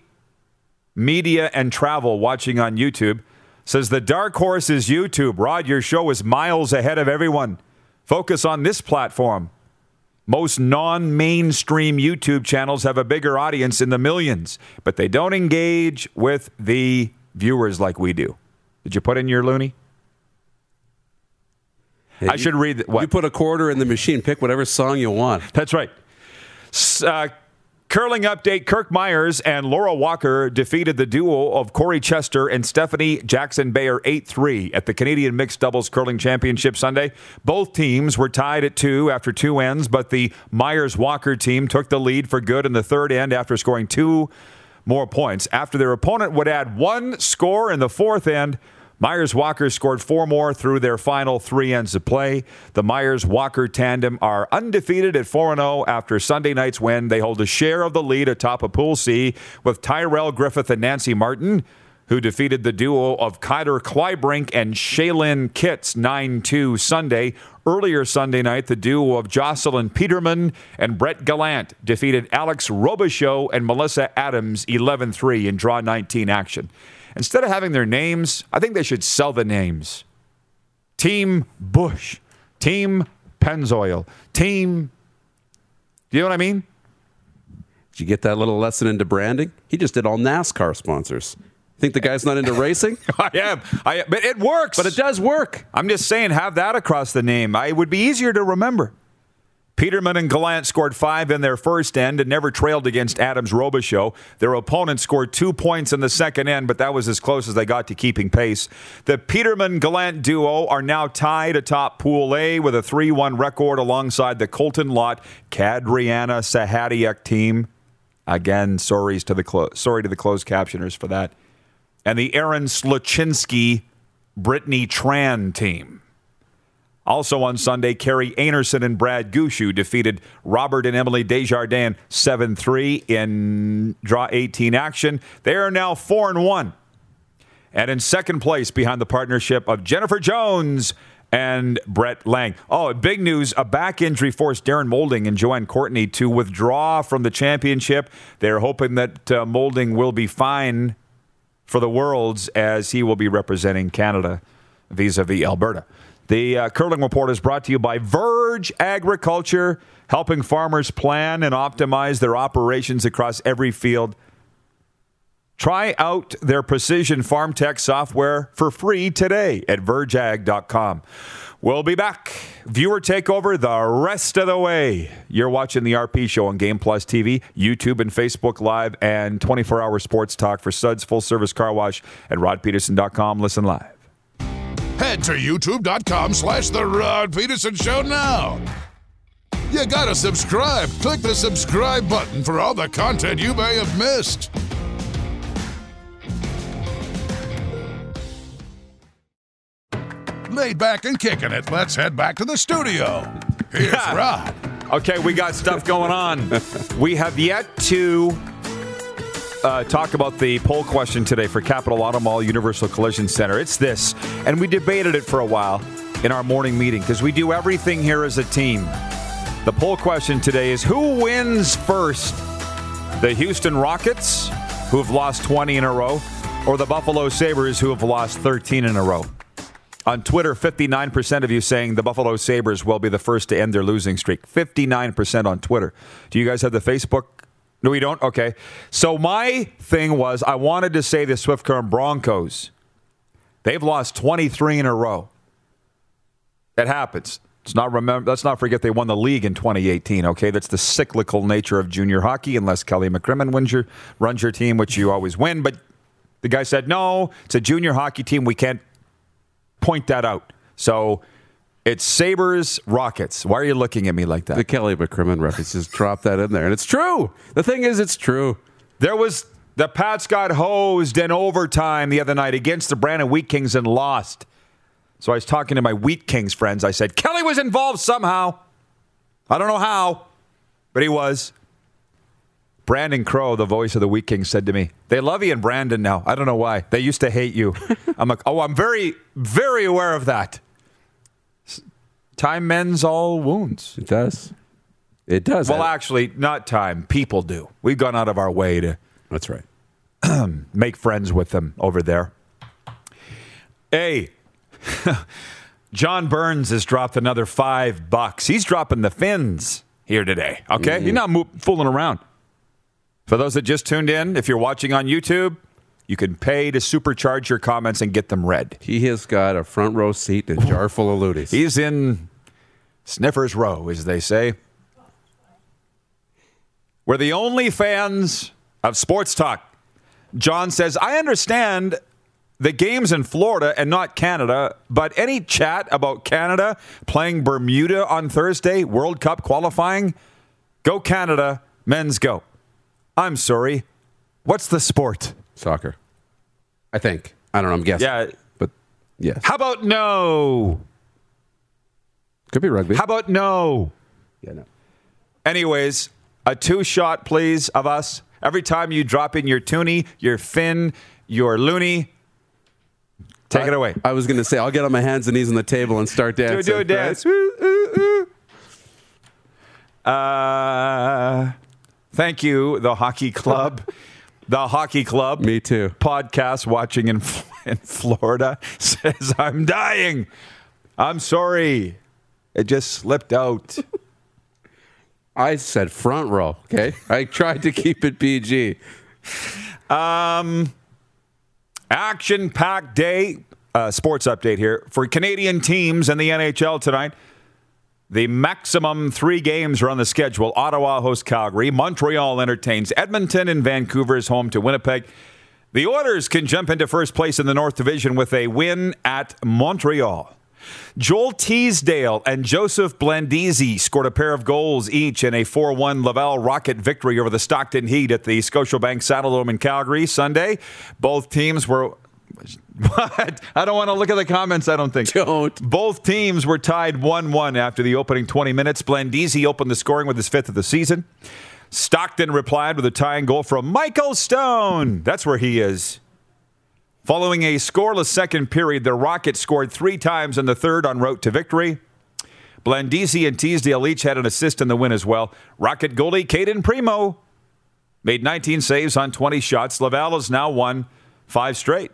media and travel watching on YouTube says the dark horse is YouTube. Rod, your show is miles ahead of everyone. Focus on this platform. Most non-mainstream YouTube channels have a bigger audience in the millions, but they don't engage with the viewers like we do. Did you put in your loony? Hey, I you, should read. What? You put a quarter in the machine. Pick whatever song you want. That's right. Uh, curling update. Kirk Myers and Laura Walker defeated the duo of Corey Chester and Stephanie Jackson-Bayer eight three at the Canadian Mixed Doubles Curling Championship Sunday. Both teams were tied at two after two ends, but the Myers-Walker team took the lead for good in the third end after scoring two more points. After their opponent would add one score in the fourth end, Myers-Walker scored four more through their final three ends of play. The Myers-Walker tandem are undefeated at four and oh after Sunday night's win. They hold a share of the lead atop of Pool C with Tyrell Griffith and Nancy Martin, who defeated the duo of Kyler Clybrink and Shaylin Kitts nine two Sunday. Earlier Sunday night, the duo of Jocelyn Peterman and Brett Gallant defeated Alex Robichaux and Melissa Adams eleven three in Draw nineteen action. Instead of having their names, I think they should sell the names. Team Bush. Team Pennzoil. Team... Do you know what I mean? Did you get that little lesson into branding? He just did all NASCAR sponsors. Think the guy's not into racing? I am. I am. But it works. But it does work. I'm just saying, have that across the name. I, it would be easier to remember. Peterman and Gallant scored five in their first end and never trailed against Adams Robichaux. Their opponent scored two points in the second end, but that was as close as they got to keeping pace. The Peterman-Gallant duo are now tied atop Pool A with a three one record alongside the Colton Lott, Kadriana Sahadiuk team. Again, sorry to the clo- sorry to the closed captioners for that. And the Aaron Sluchinski, Brittany Tran team. Also on Sunday, Kerry Ainerson and Brad Gushue defeated Robert and Emily Desjardins seven three in Draw eighteen action. They are now four and one and in second place behind the partnership of Jennifer Jones and Brett Lang. Oh, big news. A back injury forced Darren Moulding and Joanne Courtney to withdraw from the championship. They're hoping that uh, Moulding will be fine for the Worlds as he will be representing Canada vis-a-vis Alberta. The uh, Curling Report is brought to you by Verge Agriculture, helping farmers plan and optimize their operations across every field. Try out their precision farm tech software for free today at verge ag dot com. We'll be back. Viewer takeover the rest of the way. You're watching the R P Show on Game Plus T V, YouTube and Facebook Live, and twenty-four hour sports talk for Suds Full Service Car Wash at Rod Pederson dot com. Listen live. Head to YouTube.com slash The Rod Pederson Show now. You gotta subscribe. Click the subscribe button for all the content you may have missed. Laid back and kicking it. Let's head back to the studio. Here's yeah. Rod. Okay, we got stuff going on. We have yet to uh, talk about the poll question today for Capital Auto Mall Universal Collision Center. It's this, and we debated it for a while in our morning meeting because we do everything here as a team. The poll question today is, who wins first? The Houston Rockets, who have lost twenty in a row, or the Buffalo Sabres, who have lost thirteen in a row? On Twitter, fifty-nine percent of you saying the Buffalo Sabres will be the first to end their losing streak. fifty-nine percent on Twitter. Do you guys have the Facebook? No, you don't? Okay. So my thing was, I wanted to say the Swift Current Broncos. They've lost twenty-three in a row. It happens. Let's not, remember, let's not forget they won the league in twenty eighteen, okay? That's the cyclical nature of junior hockey, unless Kelly McCrimmon wins your, runs your team, which you always win. But the guy said, no, it's a junior hockey team. We can't point that out. So it's Sabres, Rockets. Why are you looking at me like that? The Kelly McCrimmon reference. Just drop that in there. And it's true. The thing is, it's true. There was the Pats got hosed in overtime the other night against the Brandon Wheat Kings and lost. So I was talking to my Wheat Kings friends. I said, Kelly was involved somehow. I don't know how, but he was. Brandon Crow, the voice of the Wheat King, said to me, they love you and Brandon now. I don't know why. They used to hate you. I'm like, oh, I'm very, very aware of that. Time mends all wounds. It does. It does. Well, actually, not time. People do. We've gone out of our way to That's right. make friends with them over there. Hey, John Burns has dropped another five bucks. He's dropping the fins here today, okay? Mm-hmm. You're not mo- fooling around. For those that just tuned in, if you're watching on YouTube, you can pay to supercharge your comments and get them read. He has got a front row seat and a jar full of looties. He's in Sniffer's Row, as they say. We're the only fans of sports talk. John says, I understand the game's in Florida and not Canada, but any chat about Canada playing Bermuda on Thursday, World Cup qualifying, go Canada, men's go. I'm sorry. What's the sport? Soccer. I think. I don't know. I'm guessing. Yeah. But, yes. How about no? Could be rugby. How about no? Yeah, no. Anyways, a two-shot, please, of us. Every time you drop in your toonie, your fin, your loony, take I, it away. I was going to say, I'll get on my hands and knees on the table and start dancing. Do, do a dance. Right? Ooh, ooh, ooh. Uh... Thank you, The Hockey Club. The Hockey Club. Me too. Podcast watching in, in Florida says, I'm dying. I'm sorry. It just slipped out. I said front row, okay? I tried to keep it P G. Um, action-packed day. Uh, sports update here. For Canadian teams and the N H L tonight, the maximum three games are on the schedule. Ottawa hosts Calgary. Montreal entertains Edmonton, and Vancouver is home to Winnipeg. The Oilers can jump into first place in the North Division with a win at Montreal. Joel Teasdale and Joseph Blandisi scored a pair of goals each in a four one Laval Rocket victory over the Stockton Heat at the Scotiabank Saddledome in Calgary Sunday. Both teams were What? I don't want to look at the comments, I don't think. Don't. Both teams were tied one one after the opening twenty minutes. Blandisi opened the scoring with his fifth of the season. Stockton replied with a tying goal from Michael Stone. That's where he is. Following a scoreless second period, the Rockets scored three times in the third en route to victory. Blandisi and Teasdale each had an assist in the win as well. Rocket goalie Caden Primo made nineteen saves on twenty shots. Laval has now won five straight.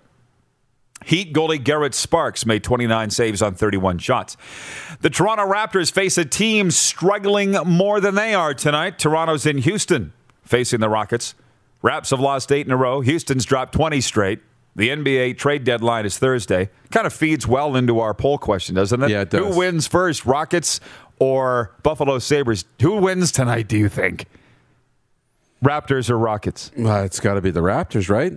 Heat goalie Garrett Sparks made twenty-nine saves on thirty-one shots. The Toronto Raptors face a team struggling more than they are tonight. Toronto's in Houston facing the Rockets. Raps have lost eight in a row. Houston's dropped twenty straight. The N B A trade deadline is Thursday. Kind of feeds well into our poll question, doesn't it? Yeah, it does. Who wins first, Rockets or Buffalo Sabres? Who wins tonight, do you think? Raptors or Rockets? Uh, it's got to be the Raptors, right?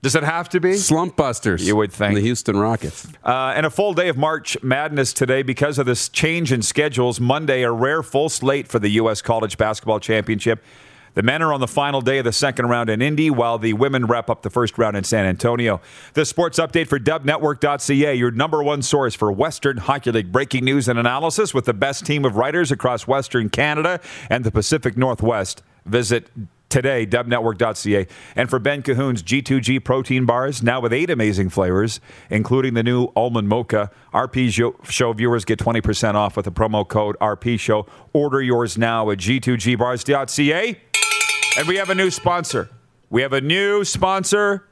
Does it have to be? Slump busters. You would think. The Houston Rockets. Uh, and a full day of March Madness today because of this change in schedules. Monday, a rare full slate for the U S College Basketball Championship. The men are on the final day of the second round in Indy, while the women wrap up the first round in San Antonio. This sports update for dub network dot c a, your number one source for Western Hockey League breaking news and analysis with the best team of writers across Western Canada and the Pacific Northwest. Visit today, dub network dot c a. And for Ben Cahoon's G two G protein bars, now with eight amazing flavors, including the new almond mocha, R P Show viewers get twenty percent off with the promo code R P Show. Order yours now at g two g bars dot c a. And we have a new sponsor. We have a new sponsor,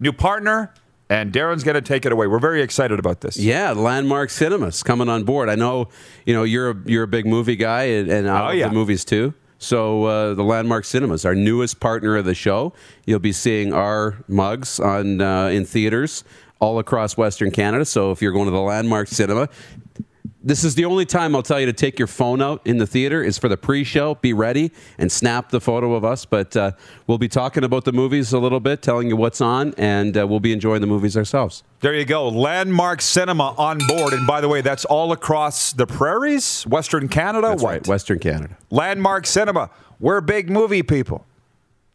new partner, and Darren's going to take it away. We're very excited about this. Yeah, Landmark Cinemas coming on board. I know, you know, you're a, you're a big movie guy, and, and I oh, love yeah. the movies too. So uh, the Landmark Cinemas, our newest partner of the show. You'll be seeing our mugs on uh, in theaters all across Western Canada. So if you're going to the Landmark Cinema, this is the only time I'll tell you to take your phone out in the theater is for the pre-show. Be ready and snap the photo of us. But uh, we'll be talking about the movies a little bit, telling you what's on, and uh, we'll be enjoying the movies ourselves. There you go. Landmark Cinema on board. And by the way, that's all across the prairies, Western Canada. That's what? Right, Western Canada. Landmark Cinema. We're big movie people.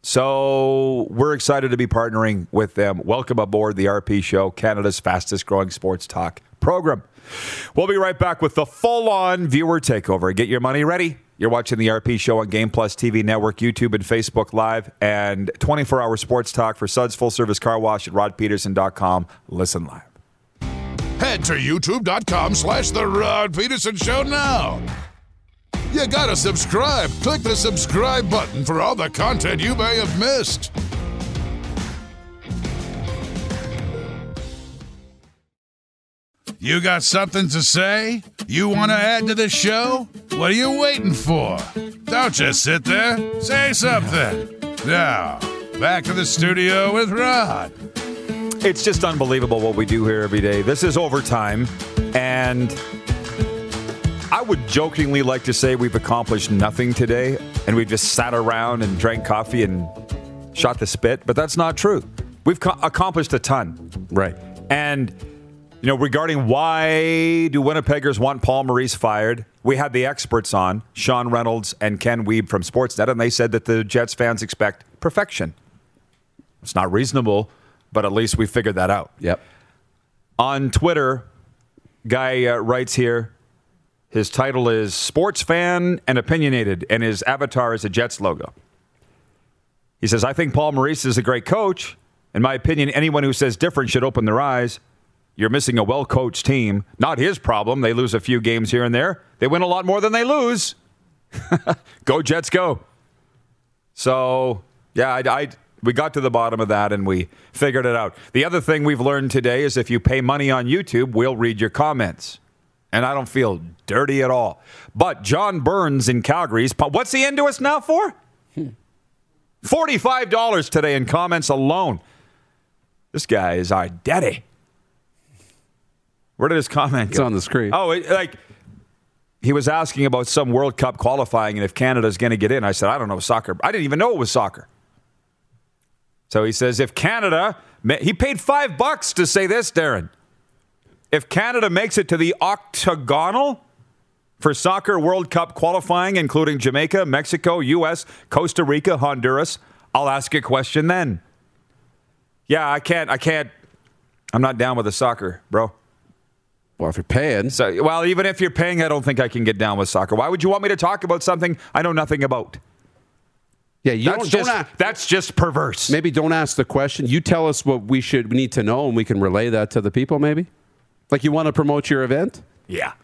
So we're excited to be partnering with them. Welcome aboard the R P Show, Canada's fastest growing sports talk program. We'll be right back with the full-on viewer takeover. Get your money ready. You're watching the R P Show on Game Plus T V Network, YouTube, and Facebook Live, and twenty-four hour sports talk for Suds Full Service Car Wash at Rod Pederson dot com. Listen live. Head to YouTube.com slash The Rod Pederson Show now. You gotta subscribe. Click the subscribe button for all the content you may have missed. You got something to say? You want to add to the show? What are you waiting for? Don't just sit there. Say something. Now, back to the studio with Rod. It's just unbelievable what we do here every day. This is overtime, and I would jokingly like to say we've accomplished nothing today, and we just sat around and drank coffee and shot the spit, but that's not true. We've co- accomplished a ton. Right. And you know, regarding why do Winnipeggers want Paul Maurice fired, we had the experts on, Sean Reynolds and Ken Wiebe from Sportsnet, and they said that the Jets fans expect perfection. It's not reasonable, but at least we figured that out. Yep. On Twitter, guy uh, writes here, his title is Sports Fan and Opinionated, and his avatar is a Jets logo. He says, I think Paul Maurice is a great coach. In my opinion, anyone who says different should open their eyes. You're missing a well-coached team. Not his problem. They lose a few games here and there. They win a lot more than they lose. Go Jets, go. So, yeah, I, I, we got to the bottom of that, and we figured it out. The other thing we've learned today is if you pay money on YouTube, we'll read your comments. And I don't feel dirty at all. But John Burns in Calgary's, what's he into us now for? forty-five dollars today in comments alone. This guy is our daddy. Where did his comment go? It's on the screen. Oh, it, like, he was asking about some World Cup qualifying and if Canada's going to get in. I said, I don't know, soccer. I didn't even know it was soccer. So he says, if Canada... He paid five bucks to say this, Darren. If Canada makes it to the octagonal for soccer World Cup qualifying, including Jamaica, Mexico, U S, Costa Rica, Honduras, I'll ask a question then. Yeah, I can't... I can't I'm not down with the soccer, bro. Well, if you're paying. So, well, even if you're paying, I don't think I can get down with soccer. Why would you want me to talk about something I know nothing about? Yeah, you that's, don't, just, don't ask, that's just perverse. Maybe don't ask the question. You tell us what we should we need to know, and we can relay that to the people, maybe? Like, you want to promote your event? Yeah.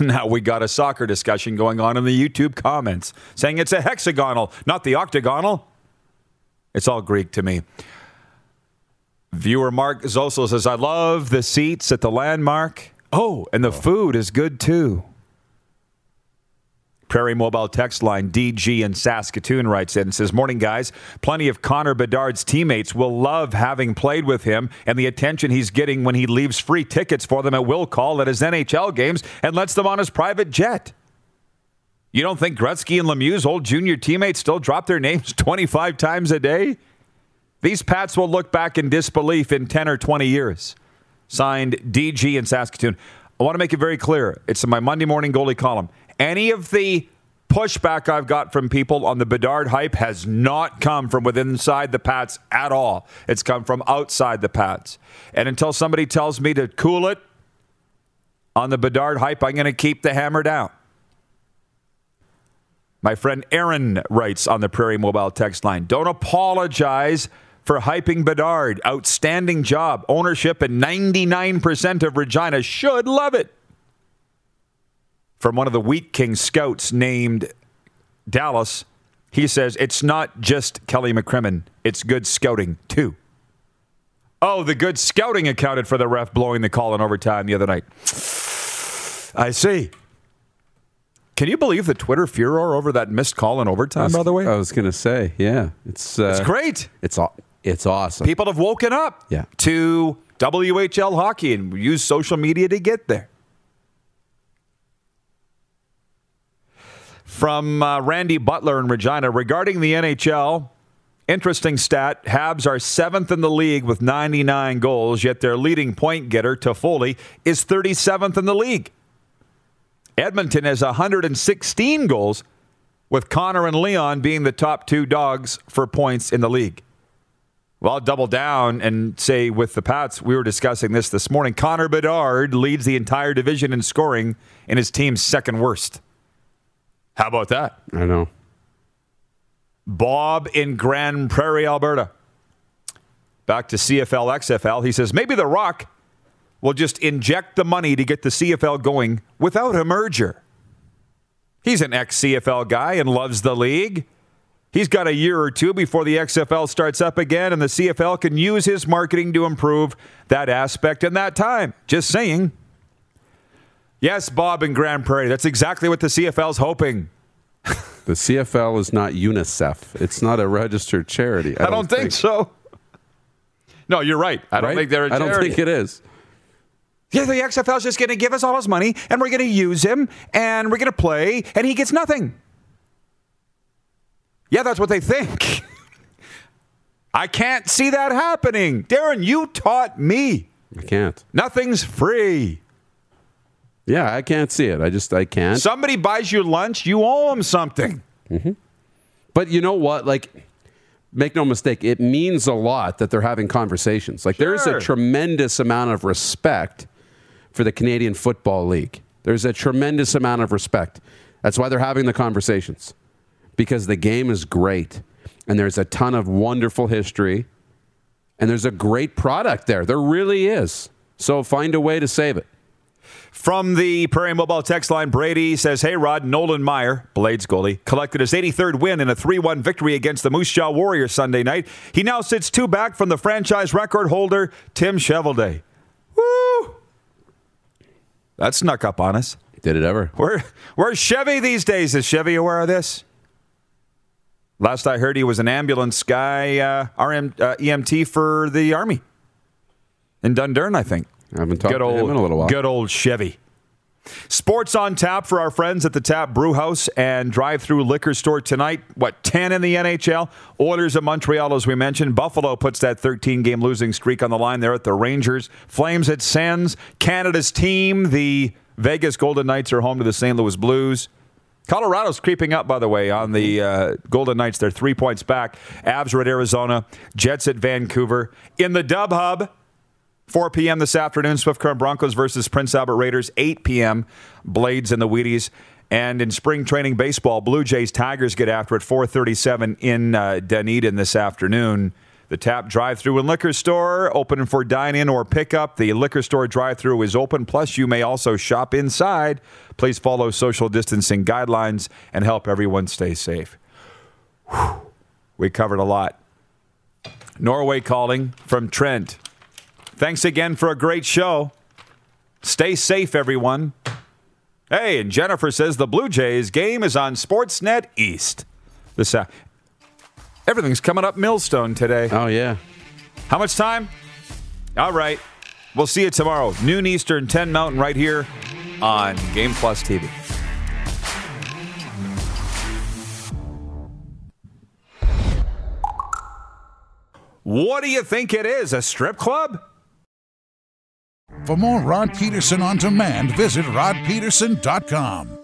Now we got a soccer discussion going on in the YouTube comments, saying it's a hexagonal, not the octagonal. It's all Greek to me. Viewer Mark Zosel says, I love the seats at the Landmark. Oh, and the oh. food is good, too. Prairie Mobile text line, D G in Saskatoon writes in and says, morning, guys. Plenty of Connor Bedard's teammates will love having played with him and the attention he's getting when he leaves free tickets for them at will call at his N H L games and lets them on his private jet. You don't think Gretzky and Lemieux's old junior teammates still drop their names twenty-five times a day? These Pats will look back in disbelief in ten or twenty years. Signed, D G in Saskatoon. I want to make it very clear. It's in my Monday morning goalie column. Any of the pushback I've got from people on the Bedard hype has not come from within inside the Pats at all. It's come from outside the Pats. And until somebody tells me to cool it on the Bedard hype, I'm going to keep the hammer down. My friend Aaron writes on the Prairie Mobile text line, don't apologize for hyping Bedard. Outstanding job. Ownership and ninety-nine percent of Regina should love it. From one of the Wheat King scouts named Dallas, he says, it's not just Kelly McCrimmon. It's good scouting, too. Oh, the good scouting accounted for the ref blowing the call in overtime the other night. I see. Can you believe the Twitter furor over that missed call in overtime, was, by the way? I was going to say, yeah. It's uh, it's great. It's it's awesome. People have woken up yeah. to W H L hockey and used social media to get there. From uh, Randy Butler in Regina, regarding the N H L, interesting stat, Habs are seventh in the league with ninety-nine goals, yet their leading point getter, Toffoli, is thirty-seventh in the league. Edmonton has one hundred sixteen goals, with Connor and Leon being the top two dogs for points in the league. Well, I'll double down and say with the Pats, we were discussing this this morning, Connor Bedard leads the entire division in scoring and his team's second worst. How about that? I know. Bob in Grand Prairie, Alberta. Back to C F L, X F L. He says, maybe The Rock will just inject the money to get the C F L going without a merger. He's an ex-C F L guy and loves the league. He's got a year or two before the X F L starts up again, and the C F L can use his marketing to improve that aspect in that time. Just saying. Yes, Bob in Grand Prairie. That's exactly what the C F L's hoping. The C F L is not UNICEF. It's not a registered charity. I, I don't, don't think, think so. No, you're right. I right? don't think they're a charity. I don't think it is. Yeah, the X F L's just going to give us all his money, and we're going to use him, and we're going to play, and he gets nothing. Yeah, that's what they think. I can't see that happening. Darren, you taught me. I can't. Nothing's free. Yeah, I can't see it. I just, I can't. Somebody buys you lunch, you owe them something. Mm-hmm. But you know what? Like, make no mistake, it means a lot that they're having conversations. Like, sure. There is a tremendous amount of respect for the Canadian Football League. There's a tremendous amount of respect. That's why they're having the conversations. Because the game is great. And there's a ton of wonderful history. And there's a great product there. There really is. So find a way to save it. From the Prairie Mobile text line, Brady says, hey, Rod, Nolan Meyer, Blades goalie, collected his eighty-third win in a three one victory against the Moose Jaw Warriors Sunday night. He now sits two back from the franchise record holder, Tim Chevelday. Woo! That snuck up on us. Did it ever. Where, where's Chevy these days? Is Chevy aware of this? Last I heard, he was an ambulance guy, uh, R M, uh, E M T for the Army in Dundurn, I think. I haven't talked good to old, him in a little while. Good old Chevy. Sports on tap for our friends at the Tap Brewhouse and drive-through liquor store tonight. What, ten in the N H L? Oilers of Montreal, as we mentioned. Buffalo puts that thirteen-game losing streak on the line there at the Rangers. Flames at Sens. Canada's team, the Vegas Golden Knights, are home to the Saint Louis Blues. Colorado's creeping up, by the way, on the uh, Golden Knights. They're three points back. Avs are at Arizona. Jets at Vancouver. In the Dub Hub, four p.m. this afternoon, Swift Current Broncos versus Prince Albert Raiders. eight p.m., Blades and the Wheaties. And in spring training baseball, Blue Jays Tigers get after it, four thirty-seven in uh, Dunedin this afternoon. The Tap drive-thru and liquor store open for dine-in or pickup. The liquor store drive-thru is open. Plus, you may also shop inside. Please follow social distancing guidelines and help everyone stay safe. Whew. We covered a lot. Norway calling from Trent. Thanks again for a great show. Stay safe, everyone. Hey, and Jennifer says the Blue Jays game is on Sportsnet East. This uh, everything's coming up Millstone today. Oh, yeah. How much time? All right. We'll see you tomorrow, noon Eastern, ten Mountain, right here on Game Plus T V. What do you think it is, a strip club? For more Rod Pederson On Demand, visit Rod Pederson dot com.